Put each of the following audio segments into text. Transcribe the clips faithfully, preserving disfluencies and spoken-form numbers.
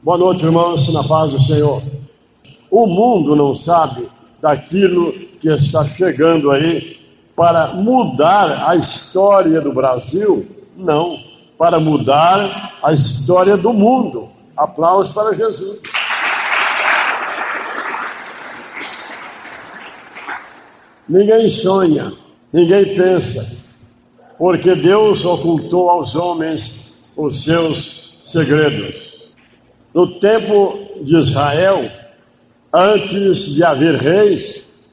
Boa noite, irmãos, na paz do Senhor. O mundo não sabe daquilo que está chegando aí para mudar a história do Brasil, não, para mudar a história do mundo. Aplausos para Jesus. Ninguém sonha, ninguém pensa, porque Deus ocultou aos homens os seus segredos. No tempo de Israel, antes de haver reis,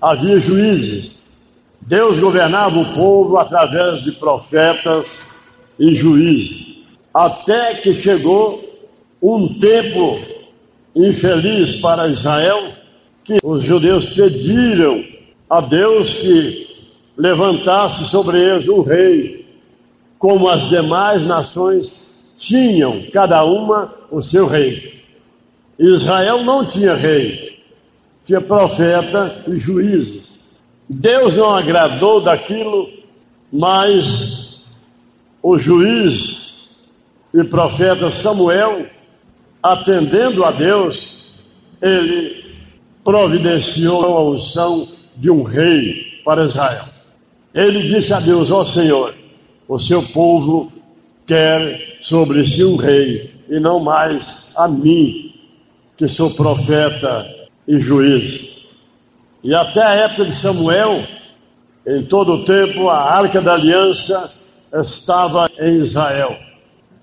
havia juízes. Deus governava o povo através de profetas e juízes. Até que chegou um tempo infeliz para Israel, que os judeus pediram a Deus que levantasse sobre eles um rei, como as demais nações tinham, cada uma, o seu rei. Israel não tinha rei, tinha profeta e juízes. Deus não agradou daquilo, mas o juiz e profeta Samuel, atendendo a Deus, ele providenciou a unção de um rei para Israel. Ele disse a Deus: ó Senhor, o seu povo quer sobre si um rei, e não mais a mim, que sou profeta e juiz. E até a época de Samuel, em todo o tempo, a Arca da Aliança estava em Israel.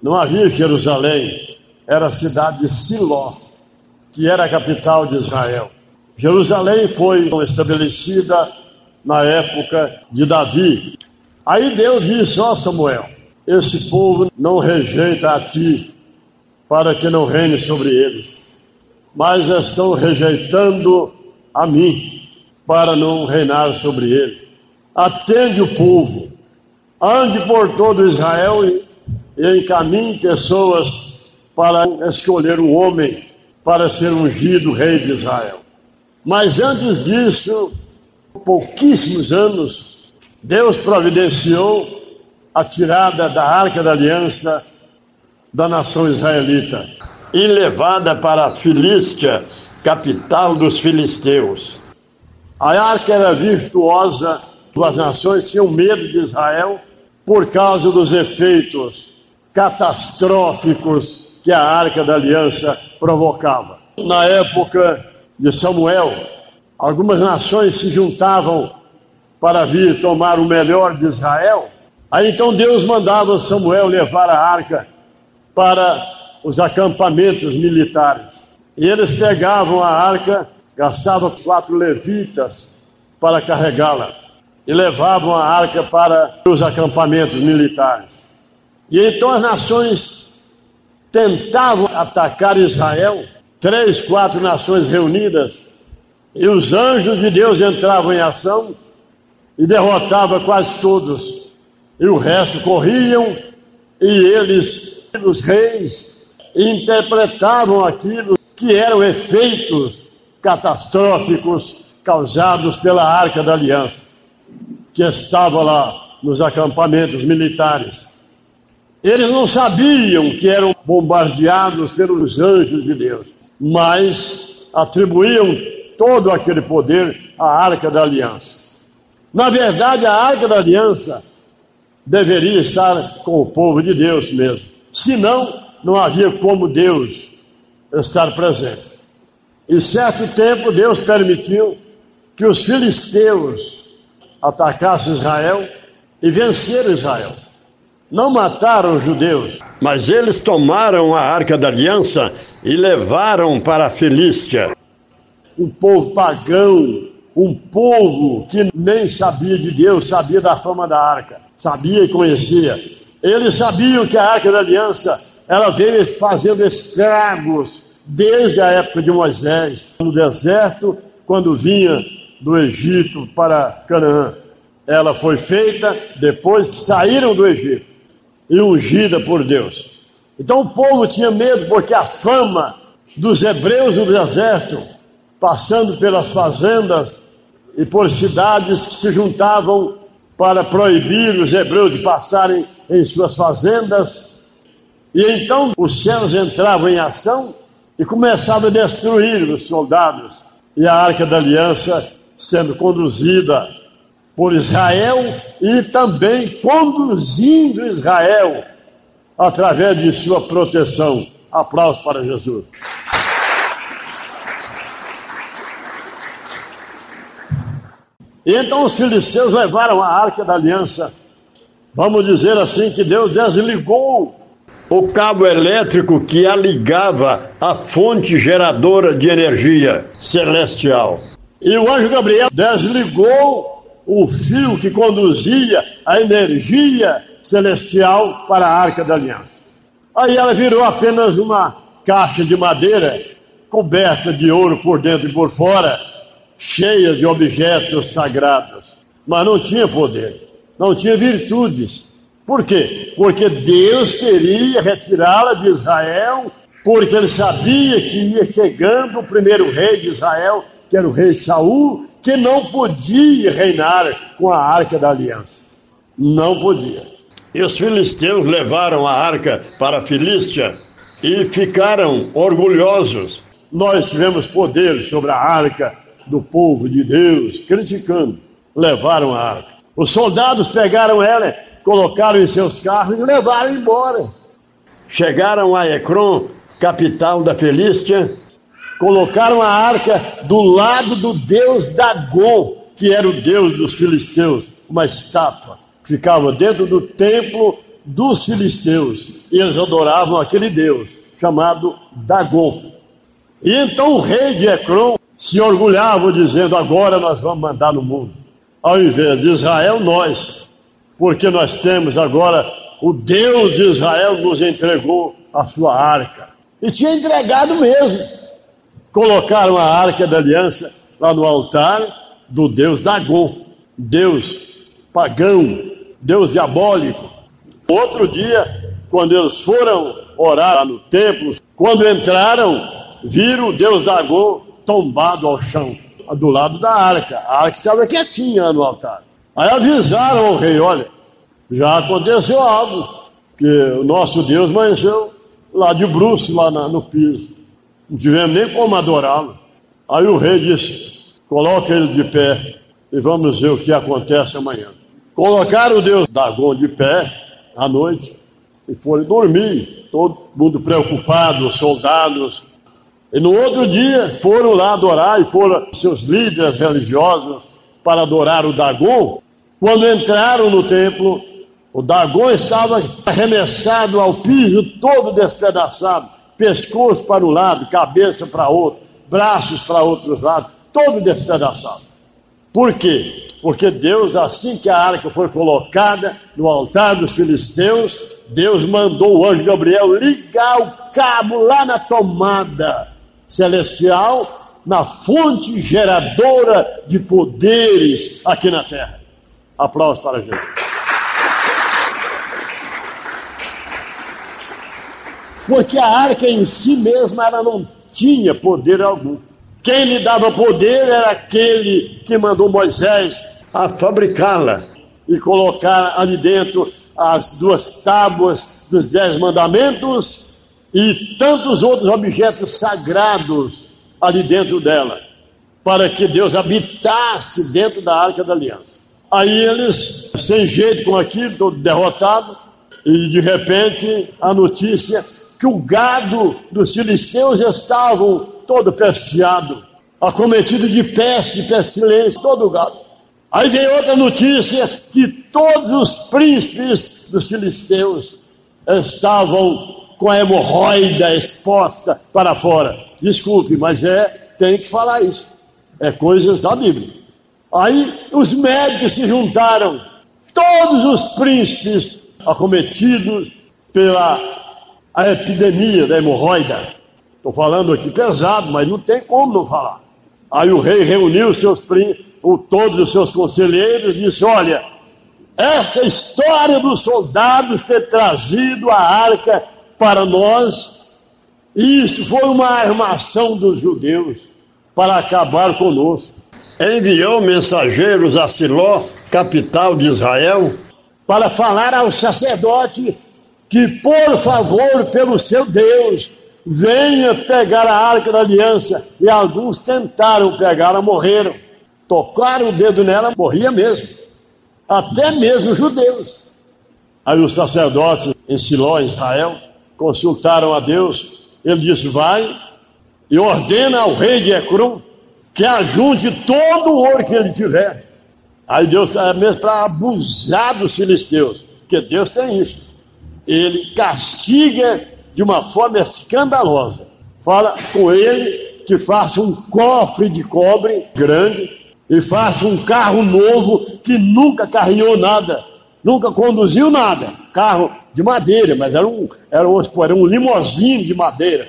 Não havia Jerusalém, era a cidade de Siló, que era a capital de Israel. Jerusalém foi estabelecida na época de Davi. Aí Deus disse: ó Samuel, esse povo não rejeita a ti, para que não reine sobre eles, mas estão rejeitando a mim, para não reinar sobre ele. Atende o povo, ande por todo Israel e, e encaminhe pessoas para escolher um homem para ser ungido rei de Israel. Mas antes disso, por pouquíssimos anos, Deus providenciou a tirada da Arca da Aliança da nação israelita e levada para a Filístia, capital dos filisteus. A Arca era virtuosa, as nações tinham medo de Israel por causa dos efeitos catastróficos que a Arca da Aliança provocava. Na época de Samuel, algumas nações se juntavam para vir tomar o melhor de Israel. Aí então Deus mandava Samuel levar a arca para os acampamentos militares. E eles pegavam a arca, gastavam quatro levitas para carregá-la. E levavam a arca para os acampamentos militares. E então as nações tentavam atacar Israel, três, quatro nações reunidas. E os anjos de Deus entravam em ação e derrotavam quase todos. E o resto corriam, e eles, os reis, interpretavam aquilo que eram efeitos catastróficos causados pela Arca da Aliança, que estava lá nos acampamentos militares. Eles não sabiam que eram bombardeados pelos anjos de Deus, mas atribuíam todo aquele poder à Arca da Aliança. Na verdade, a Arca da Aliança deveria estar com o povo de Deus mesmo. Senão, não havia como Deus estar presente. Em certo tempo, Deus permitiu que os filisteus atacassem Israel e venceram Israel. Não mataram os judeus, mas eles tomaram a Arca da Aliança e levaram para a Filístia. Um povo pagão, um povo que nem sabia de Deus, sabia da fama da Arca. Sabia e conhecia. Eles sabiam que a Arca da Aliança, ela veio fazendo estragos desde a época de Moisés, no deserto, quando vinha do Egito para Canaã. Ela foi feita depois que saíram do Egito e ungida por Deus. Então o povo tinha medo, porque a fama dos hebreus no deserto, passando pelas fazendas e por cidades que se juntavam para proibir os hebreus de passarem em suas fazendas, E então os céus entravam em ação e começavam a destruir os soldados. E a Arca da Aliança sendo conduzida por Israel e também conduzindo Israel através de sua proteção. Aplausos para Jesus. E então os filisteus levaram a Arca da Aliança. Vamos dizer assim que Deus desligou o cabo elétrico que a ligava à fonte geradora de energia celestial. E o anjo Gabriel desligou o fio que conduzia a energia celestial para a Arca da Aliança. Aí ela virou apenas uma caixa de madeira coberta de ouro por dentro e por fora, cheia de objetos sagrados, mas não tinha poder, não tinha virtudes. Por quê? Porque Deus queria retirá-la de Israel, porque ele sabia que ia chegando o primeiro rei de Israel, que era o rei Saul, que não podia reinar com a Arca da Aliança. Não podia. E os filisteus levaram a Arca para a Filístia e ficaram orgulhosos. Nós tivemos poder sobre a Arca do povo de Deus, criticando. Levaram a Arca. Os soldados pegaram ela, colocaram em seus carros e levaram embora. Chegaram a Ecron, capital da Filístia, colocaram a arca do lado do deus Dagon, que era o deus dos filisteus, uma estátua. Ficava dentro do templo dos filisteus e eles adoravam aquele deus, chamado Dagon. E então o rei de Ecrom se orgulhava, dizendo: agora nós vamos mandar no mundo. Ao invés de Israel, nós. Porque nós temos agora, o Deus de Israel nos entregou a sua arca. E tinha entregado mesmo. Colocaram a arca da aliança lá no altar do Deus Dagon, Deus pagão, Deus diabólico. Outro dia, quando eles foram orar lá no templo, quando entraram, viram o Deus Dagon tombado ao chão, do lado da arca. A arca estava quietinha lá no altar. Aí avisaram ao rei: olha, já aconteceu algo, que o nosso Deus amanheceu lá de bruços, lá na, no piso. Não tivemos nem como adorá-lo. Aí o rei disse: coloca ele de pé e vamos ver o que acontece amanhã. Colocaram o Deus Dagon de pé à noite e foram dormir, todo mundo preocupado, os soldados. E no outro dia foram lá adorar e foram seus líderes religiosos para adorar o Dagon. Quando entraram no templo, o Dagon estava arremessado ao piso, todo despedaçado, pescoço para um lado, cabeça para outro, braços para outros lados, todo despedaçado. Por quê? Porque Deus, assim que a arca foi colocada no altar dos filisteus, Deus mandou o anjo Gabriel ligar o cabo lá na tomada celestial, na fonte geradora de poderes aqui na terra. Aplausos para Jesus. Porque a arca em si mesma, ela não tinha poder algum. Quem lhe dava poder era aquele que mandou Moisés a fabricá-la e colocar ali dentro as duas tábuas dos dez mandamentos e tantos outros objetos sagrados ali dentro dela, para que Deus habitasse dentro da Arca da Aliança. Aí eles, sem jeito com aquilo, todo derrotado, e de repente a notícia que o gado dos filisteus estavam todo pesteado, acometido de peste, de pestilência, todo o gado. Aí veio outra notícia que todos os príncipes dos filisteus estavam com a hemorroida exposta para fora. Desculpe, mas é, tem que falar isso. É coisas da Bíblia. Aí os médicos se juntaram, todos os príncipes acometidos pela a epidemia da hemorroida. Estou falando aqui pesado, mas não tem como não falar. Aí o rei reuniu seus príncipes, todos os seus conselheiros e disse: olha, essa história dos soldados ter trazido a arca para nós, isto foi uma armação dos judeus para acabar conosco. Enviou mensageiros a Siló, capital de Israel, para falar ao sacerdote que, por favor, pelo seu Deus, venha pegar a arca da aliança. E alguns tentaram pegar, morreram. Tocaram o dedo nela, morria mesmo. Até mesmo judeus. Aí os sacerdotes em Siló, em Israel, consultaram a Deus. Ele disse, vai e ordena ao rei de Ecrom que ajunte todo o ouro que ele tiver. Aí Deus, é mesmo para abusar dos filisteus, porque Deus tem isso. Ele castiga de uma forma escandalosa. Fala com ele que faça um cofre de cobre grande e faça um carro novo que nunca carregou nada, nunca conduziu nada. Carro de madeira, mas era um, era um, era um limousine de madeira.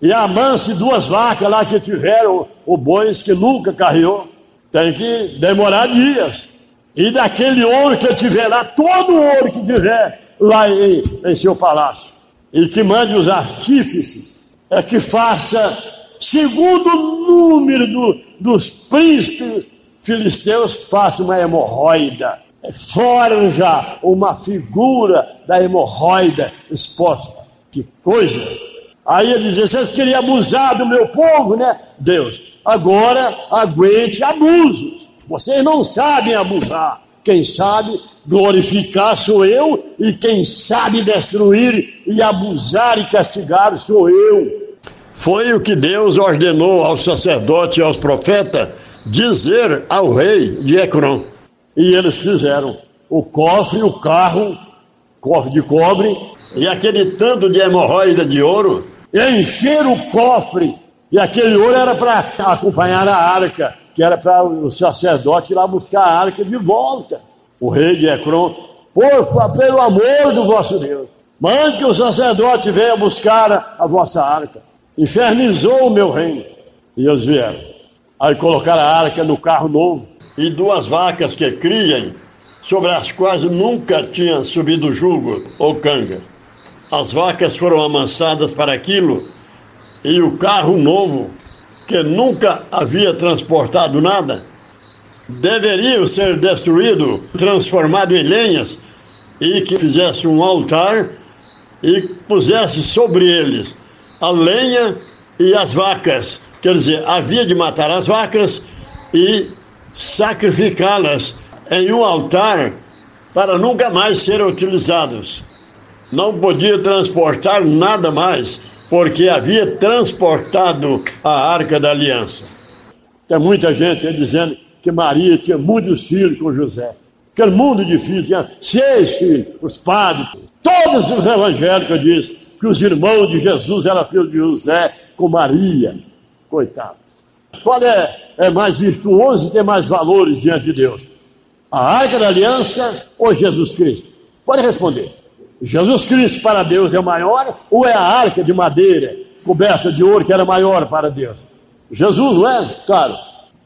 E amance duas vacas lá que tiveram o bois que nunca carregou. Tem que demorar dias. E daquele ouro que tiver lá, todo o ouro que tiver lá em, em seu palácio, e que mande os artífices, é que faça, segundo o número do, dos príncipes filisteus, faça uma hemorroida. Forja uma figura da hemorroida exposta. Que coisa! Aí ele dizia, vocês queriam abusar do meu povo, né? Deus, agora aguente abuso. Vocês não sabem abusar. Quem sabe glorificar sou eu, e quem sabe destruir e abusar e castigar sou eu. Foi o que Deus ordenou aos sacerdotes e aos profetas dizer ao rei de Ecrom. E eles fizeram o cofre, o carro, cofre de cobre, e aquele tanto de hemorroida de ouro, encheram o cofre. E aquele ouro era para acompanhar a arca, que era para o sacerdote ir lá buscar a arca de volta. O rei de Ecrom, porfa, pelo amor do vosso Deus, mande que o sacerdote venha buscar a vossa arca. Infernizou o meu reino. E eles vieram. Aí colocaram a arca no carro novo. E duas vacas que criem, sobre as quais nunca tinha subido jugo ou canga. As vacas foram amansadas para aquilo, e o carro novo, que nunca havia transportado nada, deveria ser destruído, transformado em lenhas, e que fizesse um altar e pusesse sobre eles a lenha e as vacas. Quer dizer, havia de matar as vacas e sacrificá-las em um altar para nunca mais serem utilizados. Não podia transportar nada mais, porque havia transportado a Arca da Aliança. Tem muita gente dizendo que Maria tinha muitos filhos com José. Aquele mundo de filhos, tinha seis filhos, os padres. Todos os evangélicos dizem que os irmãos de Jesus eram filhos de José com Maria. Coitados. Qual é, é mais virtuoso e tem mais valores diante de Deus? A Arca da Aliança ou Jesus Cristo? Pode responder. Jesus Cristo para Deus é maior, ou é a arca de madeira coberta de ouro que era maior para Deus? Jesus, não é? Claro.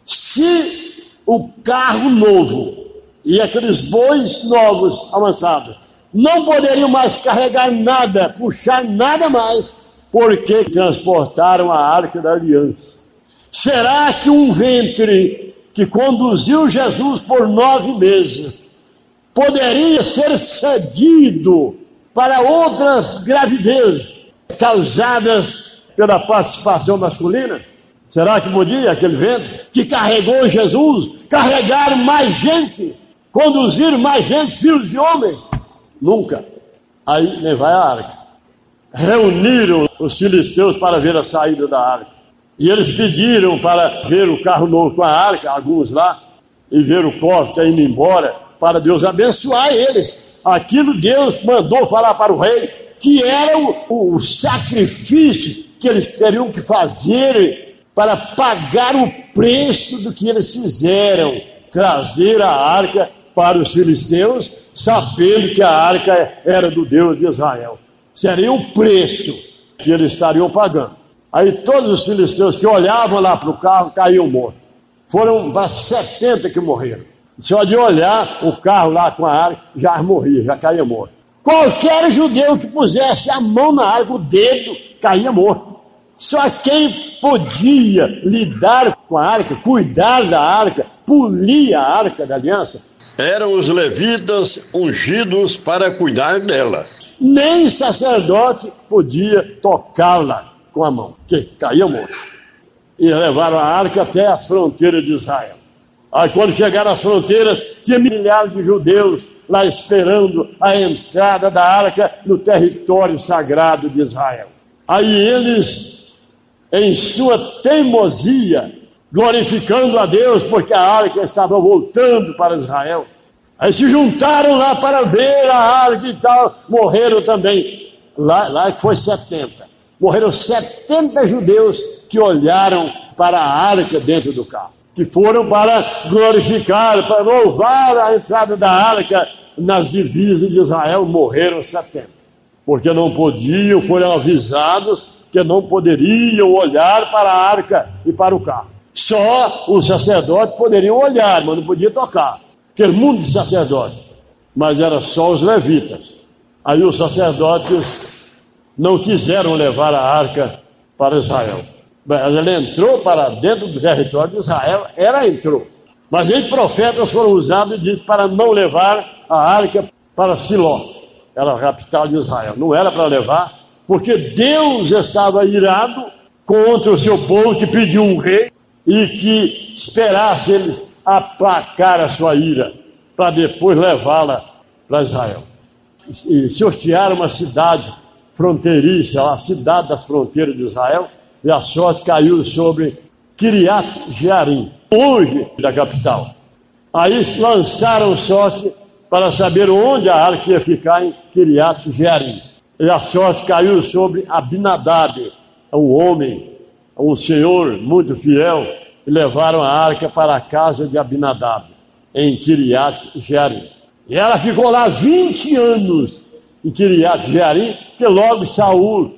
Se o carro novo e aqueles bois novos avançados não poderiam mais carregar nada, puxar nada mais, porque transportaram a arca da aliança. Será que um ventre que conduziu Jesus por nove meses poderia ser cedido para outras gravidezes causadas pela participação masculina? Será que podia aquele vento que carregou Jesus carregar mais gente, conduzir mais gente, filhos de homens? Nunca. Aí nem vai a arca. Reuniram os filisteus para ver a saída da arca. E eles pediram para ver o carro novo com a arca, alguns lá, e ver o cofre indo embora, para Deus abençoar eles. Aquilo Deus mandou falar para o rei, que era o, o sacrifício que eles teriam que fazer para pagar o preço do que eles fizeram, trazer a arca para os filisteus, sabendo que a arca era do Deus de Israel. Seria o preço que eles estariam pagando. Aí todos os filisteus que olhavam lá para o carro caíam mortos. Foram setenta que morreram. Só de olhar o carro lá com a arca, já morria, já caía morto. Qualquer judeu que pusesse a mão na arca, o dedo, caía morto. Só quem podia lidar com a arca, cuidar da arca, polir a arca da aliança, eram os levitas ungidos para cuidar dela. Nem sacerdote podia tocá-la com a mão, que caiu morto. E levaram a arca até as fronteiras de Israel. Aí quando chegaram às fronteiras, tinha milhares de judeus lá esperando a entrada da arca no território sagrado de Israel. Aí eles, em sua teimosia, glorificando a Deus porque a arca estava voltando para Israel, aí se juntaram lá para ver a arca e tal, morreram também. Lá, lá foi setenta. Morreram setenta judeus que olharam para a arca dentro do carro, que foram para glorificar, para louvar a entrada da arca nas divisas de Israel. Morreram setenta, porque não podiam, foram avisados que não poderiam olhar para a arca e para o carro. Só os sacerdotes poderiam olhar, mas não podia tocar, porque era mundo de sacerdotes, mas era só os levitas. Aí os sacerdotes não quiseram levar a arca para Israel. Mas ela entrou para dentro do território de Israel, ela entrou. Mas aí profetas foram usados e disse para não levar a arca para Siló, era a capital de Israel. Não era para levar, porque Deus estava irado contra o seu povo que pediu um rei e que esperasse eles aplacar a sua ira para depois levá-la para Israel. E sortearam uma cidade fronteiriça, a cidade das fronteiras de Israel, e a sorte caiu sobre Kiriath-Jearim, longe da capital. Aí lançaram sorte para saber onde a arca ia ficar, em Kiriath-Jearim. E a sorte caiu sobre Abinadab, um homem, um senhor muito fiel, e levaram a arca para a casa de Abinadab, em Kiriath-Jearim. E ela ficou lá vinte anos em Kiriath-Jearim, que logo Saul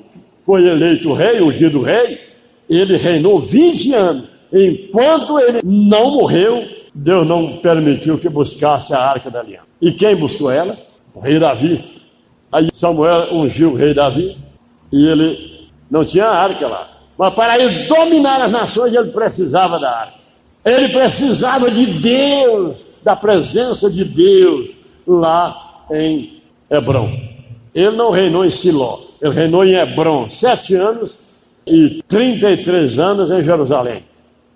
foi eleito rei, ungido rei. Ele reinou vinte anos. Enquanto ele não morreu, Deus não permitiu que buscasse a arca da aliança. E quem buscou ela? O rei Davi. Aí Samuel ungiu o rei Davi, e ele não tinha arca lá, mas para ele dominar as nações, ele precisava da arca. Ele precisava de Deus, da presença de Deus lá em Hebrom. Ele não reinou em Siló. Ele reinou em Hebrom sete anos e trinta e três anos em Jerusalém.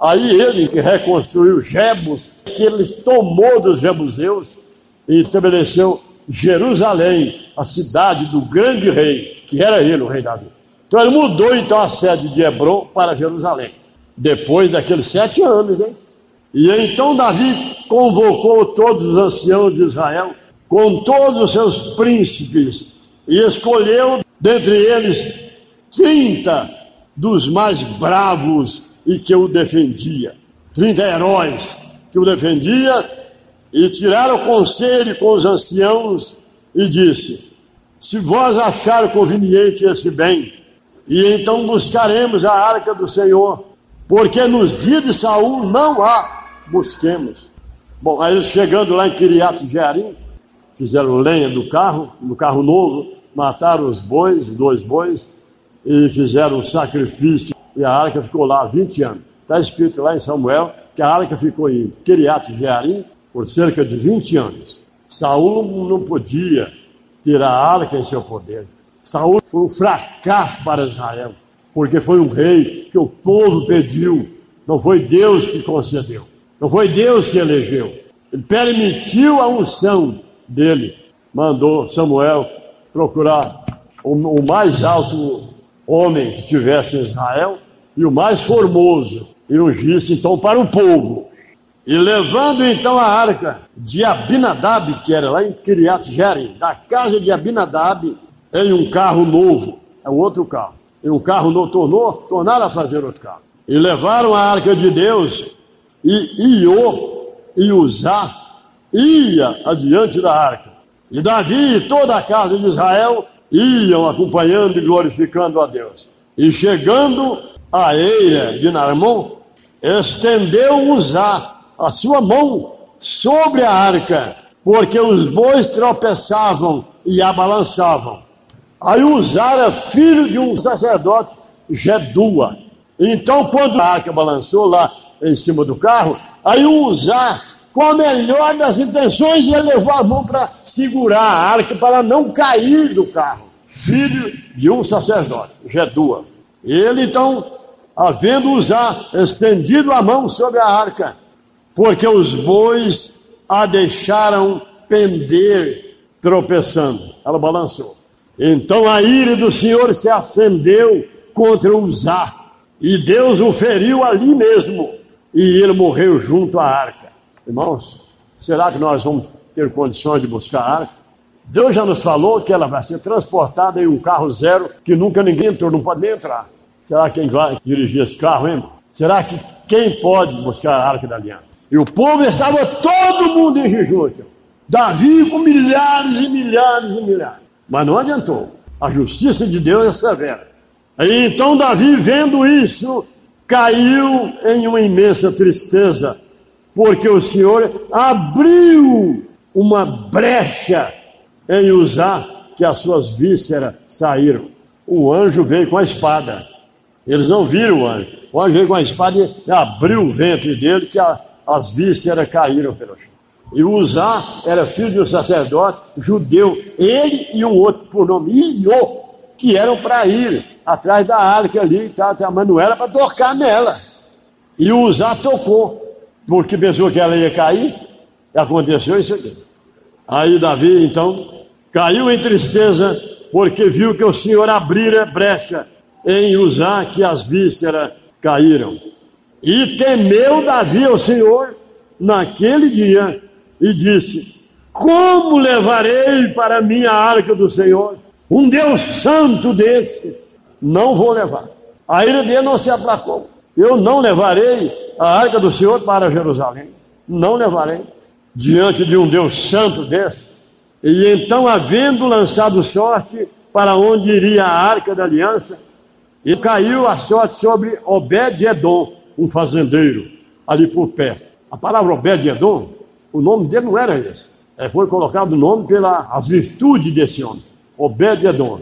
Aí ele que reconstruiu Jebus, que ele tomou dos jebuseus, e estabeleceu Jerusalém, a cidade do grande rei, que era ele, o rei Davi. Então ele mudou então a sede de Hebrom para Jerusalém, depois daqueles sete anos, hein? E então Davi convocou todos os anciãos de Israel, com todos os seus príncipes, e escolheu dentre eles trinta dos mais bravos e que o defendia. trinta heróis que o defendia, e tiraram conselho com os anciãos e disse: se vós achar conveniente esse bem, e então buscaremos a arca do Senhor, porque nos dias de Saul não a busquemos. Bom, aí chegando lá em Kiriath-Jearim, fizeram lenha do carro, do carro novo, mataram os bois, dois bois, e fizeram um sacrifício, e a arca ficou lá vinte anos. Está escrito lá em Samuel que a arca ficou em Kiriath-Jearim por cerca de vinte anos. Saul não podia tirar a arca em seu poder. Saul foi um fracasso para Israel, porque foi um rei que o povo pediu, não foi Deus que concedeu, não foi Deus que elegeu. Ele permitiu a unção dele, mandou Samuel procurar o, o mais alto homem que tivesse em Israel e o mais formoso, e ungisse então para o povo. E levando então a arca de Abinadab, que era lá em Kiriath-Jearim, da casa de Abinadab, em um carro novo, é um outro carro, e um carro novo, tornou, tornaram a fazer outro carro, e levaram a arca de Deus, e Iô e Uzá ia adiante da arca. E Davi e toda a casa de Israel iam acompanhando e glorificando a Deus. E chegando à eira de Narmon, estendeu Uzá a sua mão sobre a arca, porque os bois tropeçavam e a balançavam. Aí Uzá era filho de um sacerdote, Jedua. Então quando a arca balançou lá em cima do carro, aí Uzá com a melhor das intenções, e ele levou a mão para segurar a arca, para não cair do carro. Filho de um sacerdote, Jedua. Ele então, havendo Uzá estendido a mão sobre a arca, porque os bois a deixaram pender, tropeçando. Ela balançou. Então a ira do Senhor se acendeu contra Uzá, e Deus o feriu ali mesmo, e ele morreu junto à arca. Irmãos, será que nós vamos ter condições de buscar a arca? Deus já nos falou que ela vai ser transportada em um carro zero, que nunca ninguém entrou, não pode nem entrar. Será que quem vai dirigir esse carro, hein, irmão? Será que quem pode buscar a arca da aliança? E o povo estava todo mundo em jejum. Davi com milhares e milhares e milhares. Mas não adiantou. A justiça de Deus é severa. Aí então Davi, vendo isso, caiu em uma imensa tristeza, porque o Senhor abriu uma brecha em Uzá, que as suas vísceras saíram. O anjo veio com a espada. Eles não viram o anjo. O anjo veio com a espada e abriu o ventre dele, que a, as vísceras caíram pelo chão. E Uzá era filho de um sacerdote judeu. Ele e um outro, por nome Iô, que eram para ir atrás da arca ali e tal, mas não era para tocar nela. E Uzá tocou, porque pensou que ela ia cair. E aconteceu isso aqui. Aí Davi, então, caiu em tristeza, porque viu que o Senhor abrira brecha em Uzá, que as vísceras caíram. E temeu Davi ao Senhor naquele dia, e disse: como levarei para mim a arca do Senhor? Um Deus santo desse, não vou levar. A ira dele não se aplacou. Eu não levarei a arca do Senhor para Jerusalém. Não levarei. Diante de um Deus santo desse. E então, havendo lançado sorte para onde iria a arca da aliança, e caiu a sorte sobre Obede-Edom, um fazendeiro, ali por pé. A palavra Obede-Edom, o nome dele não era esse. É, foi colocado o nome pelas virtudes desse homem. Obede-Edom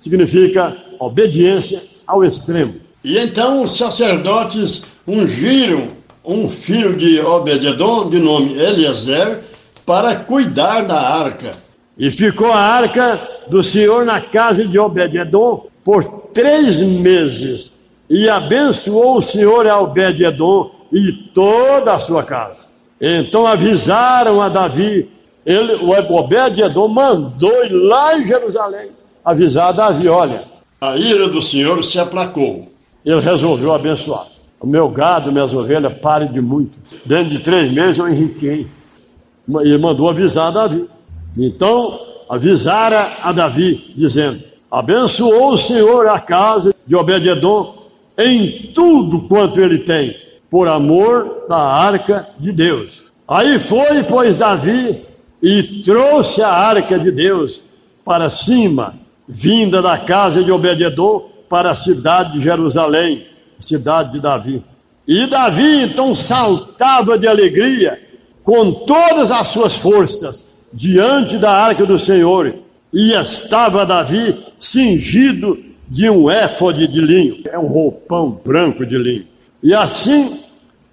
significa obediência ao extremo. E então os sacerdotes ungiram um filho de Obede-Edom, de nome Eliezer, para cuidar da arca. E ficou a arca do Senhor na casa de Obede-Edom por três meses. E abençoou o Senhor a Obede-Edom e toda a sua casa. Então avisaram a Davi. Ele, o Obede-Edom mandou ir lá em Jerusalém avisar a Davi: olha, a ira do Senhor se aplacou. Ele resolveu abençoar. O meu gado, minhas ovelhas, parem de muito. Dentro de três meses eu enriquei. E mandou avisar a Davi. Então, avisara a Davi, dizendo: abençoou o Senhor a casa de Obede-Edom em tudo quanto ele tem, por amor da arca de Deus. Aí foi, pois, Davi e trouxe a arca de Deus para cima, vinda da casa de Obede-Edom para a cidade de Jerusalém, cidade de Davi. E Davi, então, saltava de alegria com todas as suas forças diante da arca do Senhor. E estava Davi cingido de um éfode de linho. É um roupão branco de linho. E assim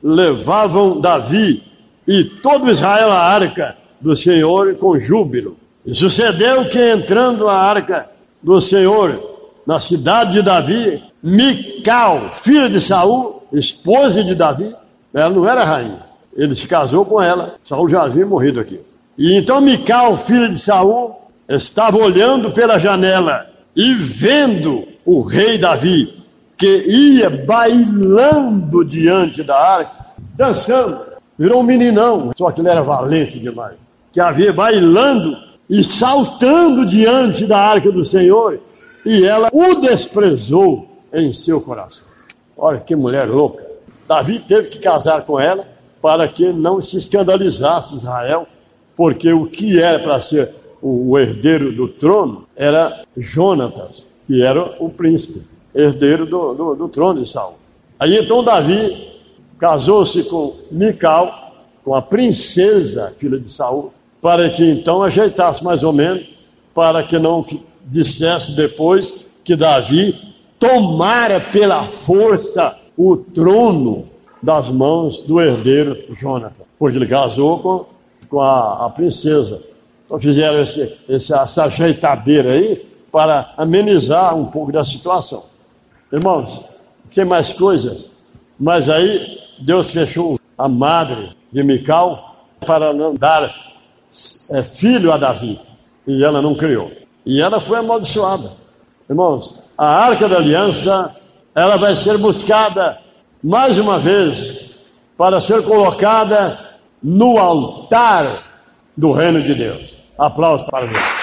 levavam Davi e todo Israel a arca do Senhor com júbilo. E sucedeu que, entrando a arca do Senhor na cidade de Davi, Mical, filha de Saul, esposa de Davi, ela não era rainha, ele se casou com ela, Saul já havia morrido aqui. E então Mical, filha de Saul, estava olhando pela janela e vendo o rei Davi, que ia bailando diante da arca, dançando. Virou um meninão, só que ele era valente demais, que havia bailando e saltando diante da arca do Senhor, e ela o desprezou em seu coração. Olha que mulher louca. Davi teve que casar com ela para que não se escandalizasse Israel, porque o que era para ser o herdeiro do trono era Jônatas, que era o príncipe, herdeiro do, do, do trono de Saul. Aí então Davi casou-se com Mical, com a princesa, filha de Saul, para que então ajeitasse mais ou menos, para que não dissesse depois que Davi tomara pela força o trono das mãos do herdeiro Jônatas, pois ele casou com, com a, a princesa. Então fizeram esse, esse, essa ajeitadeira aí para amenizar um pouco da situação. Irmãos, tem mais coisas, mas aí Deus fechou a madre de Mical para não dar é, filho a Davi, e ela não criou. E ela foi amaldiçoada. Irmãos, a Arca da Aliança, ela vai ser buscada mais uma vez para ser colocada no altar do reino de Deus. Aplausos para Deus.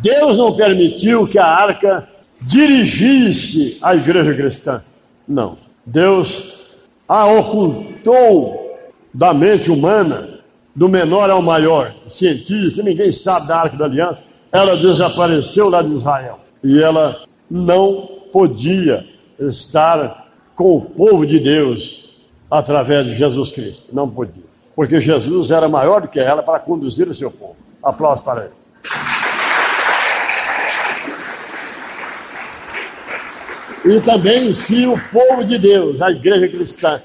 Deus não permitiu que a arca dirigisse à igreja cristã. Não. Deus a ocultou da mente humana, do menor ao maior. Cientista, ninguém sabe da Arca da Aliança. Ela desapareceu lá de Israel. E ela não podia estar com o povo de Deus através de Jesus Cristo. Não podia. Porque Jesus era maior do que ela para conduzir o seu povo. Aplausos para ele. E também se o povo de Deus, a igreja cristã,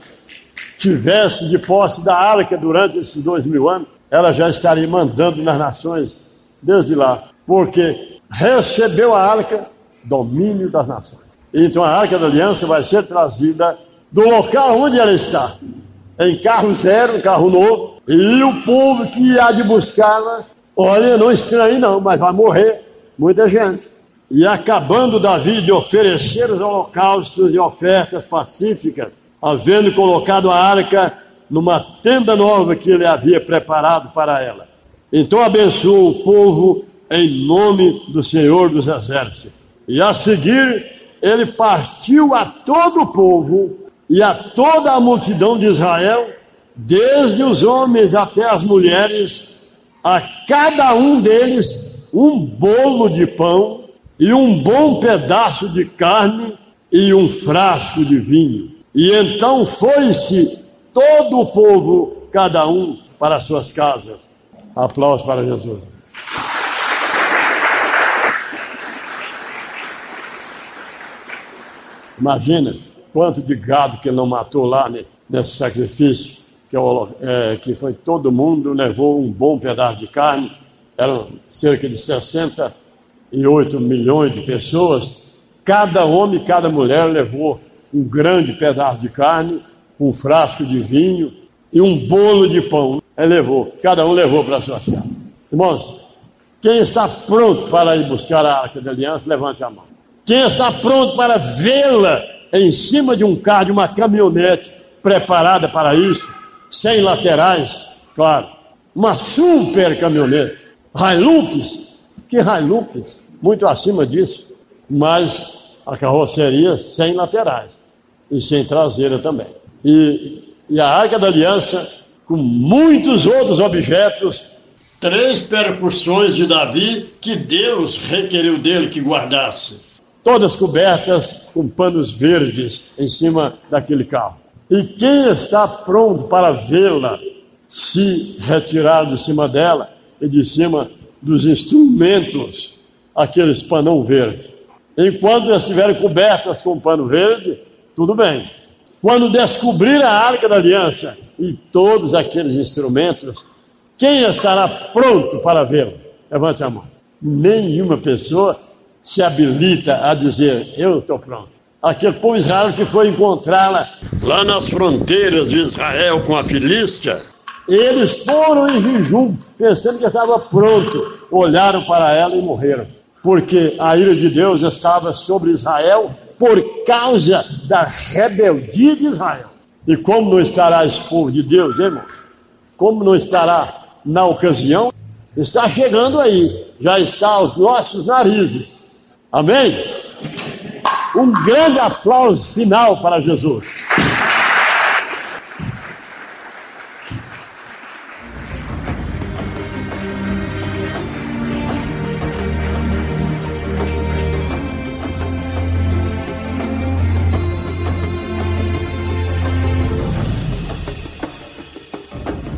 tivesse de posse da arca durante esses dois mil anos, ela já estaria mandando nas nações desde lá, porque recebeu a arca, domínio das nações. Então a arca da aliança vai ser trazida do local onde ela está, em carro zero, carro novo, e o povo que há de buscá-la, olha, não estranhe não, mas vai morrer muita gente. E acabando Davi de oferecer os holocaustos e ofertas pacíficas, havendo colocado a arca numa tenda nova que ele havia preparado para ela. Então abençoou o povo em nome do Senhor dos Exércitos. E a seguir, ele partiu a todo o povo e a toda a multidão de Israel, desde os homens até as mulheres, a cada um deles um bolo de pão, e um bom pedaço de carne e um frasco de vinho. E então foi-se todo o povo, cada um para suas casas. Aplausos para Jesus. Imagina quanto de gado que não matou lá nesse sacrifício, que, é, que foi todo mundo, levou um bom pedaço de carne, eram cerca de sessenta e oito milhões de pessoas, cada homem, cada mulher levou um grande pedaço de carne, um frasco de vinho e um bolo de pão. Ele levou, cada um levou para a sua casa. Irmãos, quem está pronto para ir buscar a Arca da Aliança, levante a mão. Quem está pronto para vê-la em cima de um carro, de uma caminhonete preparada para isso, sem laterais, claro, uma super caminhonete, Hilux. Que Hilux, muito acima disso, mas a carroceria sem laterais e sem traseira também. E, e a Arca da Aliança, com muitos outros objetos, três percussões de Davi que Deus requeriu dele que guardasse. Todas cobertas com panos verdes em cima daquele carro. E quem está pronto para vê-la se retirar de cima dela e de cima dos instrumentos, aqueles panão verde. Enquanto estiverem cobertas com pano verde, tudo bem. Quando descobrir a Arca da Aliança e todos aqueles instrumentos, quem estará pronto para vê-lo? Levante a mão. Nenhuma pessoa se habilita a dizer, eu estou pronto. Aquele povo Israel que foi encontrá-la lá nas fronteiras de Israel com a Filístia, eles foram em jejum, pensando que estava pronto. Olharam para ela e morreram. Porque a ira de Deus estava sobre Israel por causa da rebeldia de Israel. E como não estará esse povo de Deus, hein, irmão? Como não estará na ocasião? Está chegando aí. Já está aos nossos narizes. Amém? Um grande aplauso final para Jesus.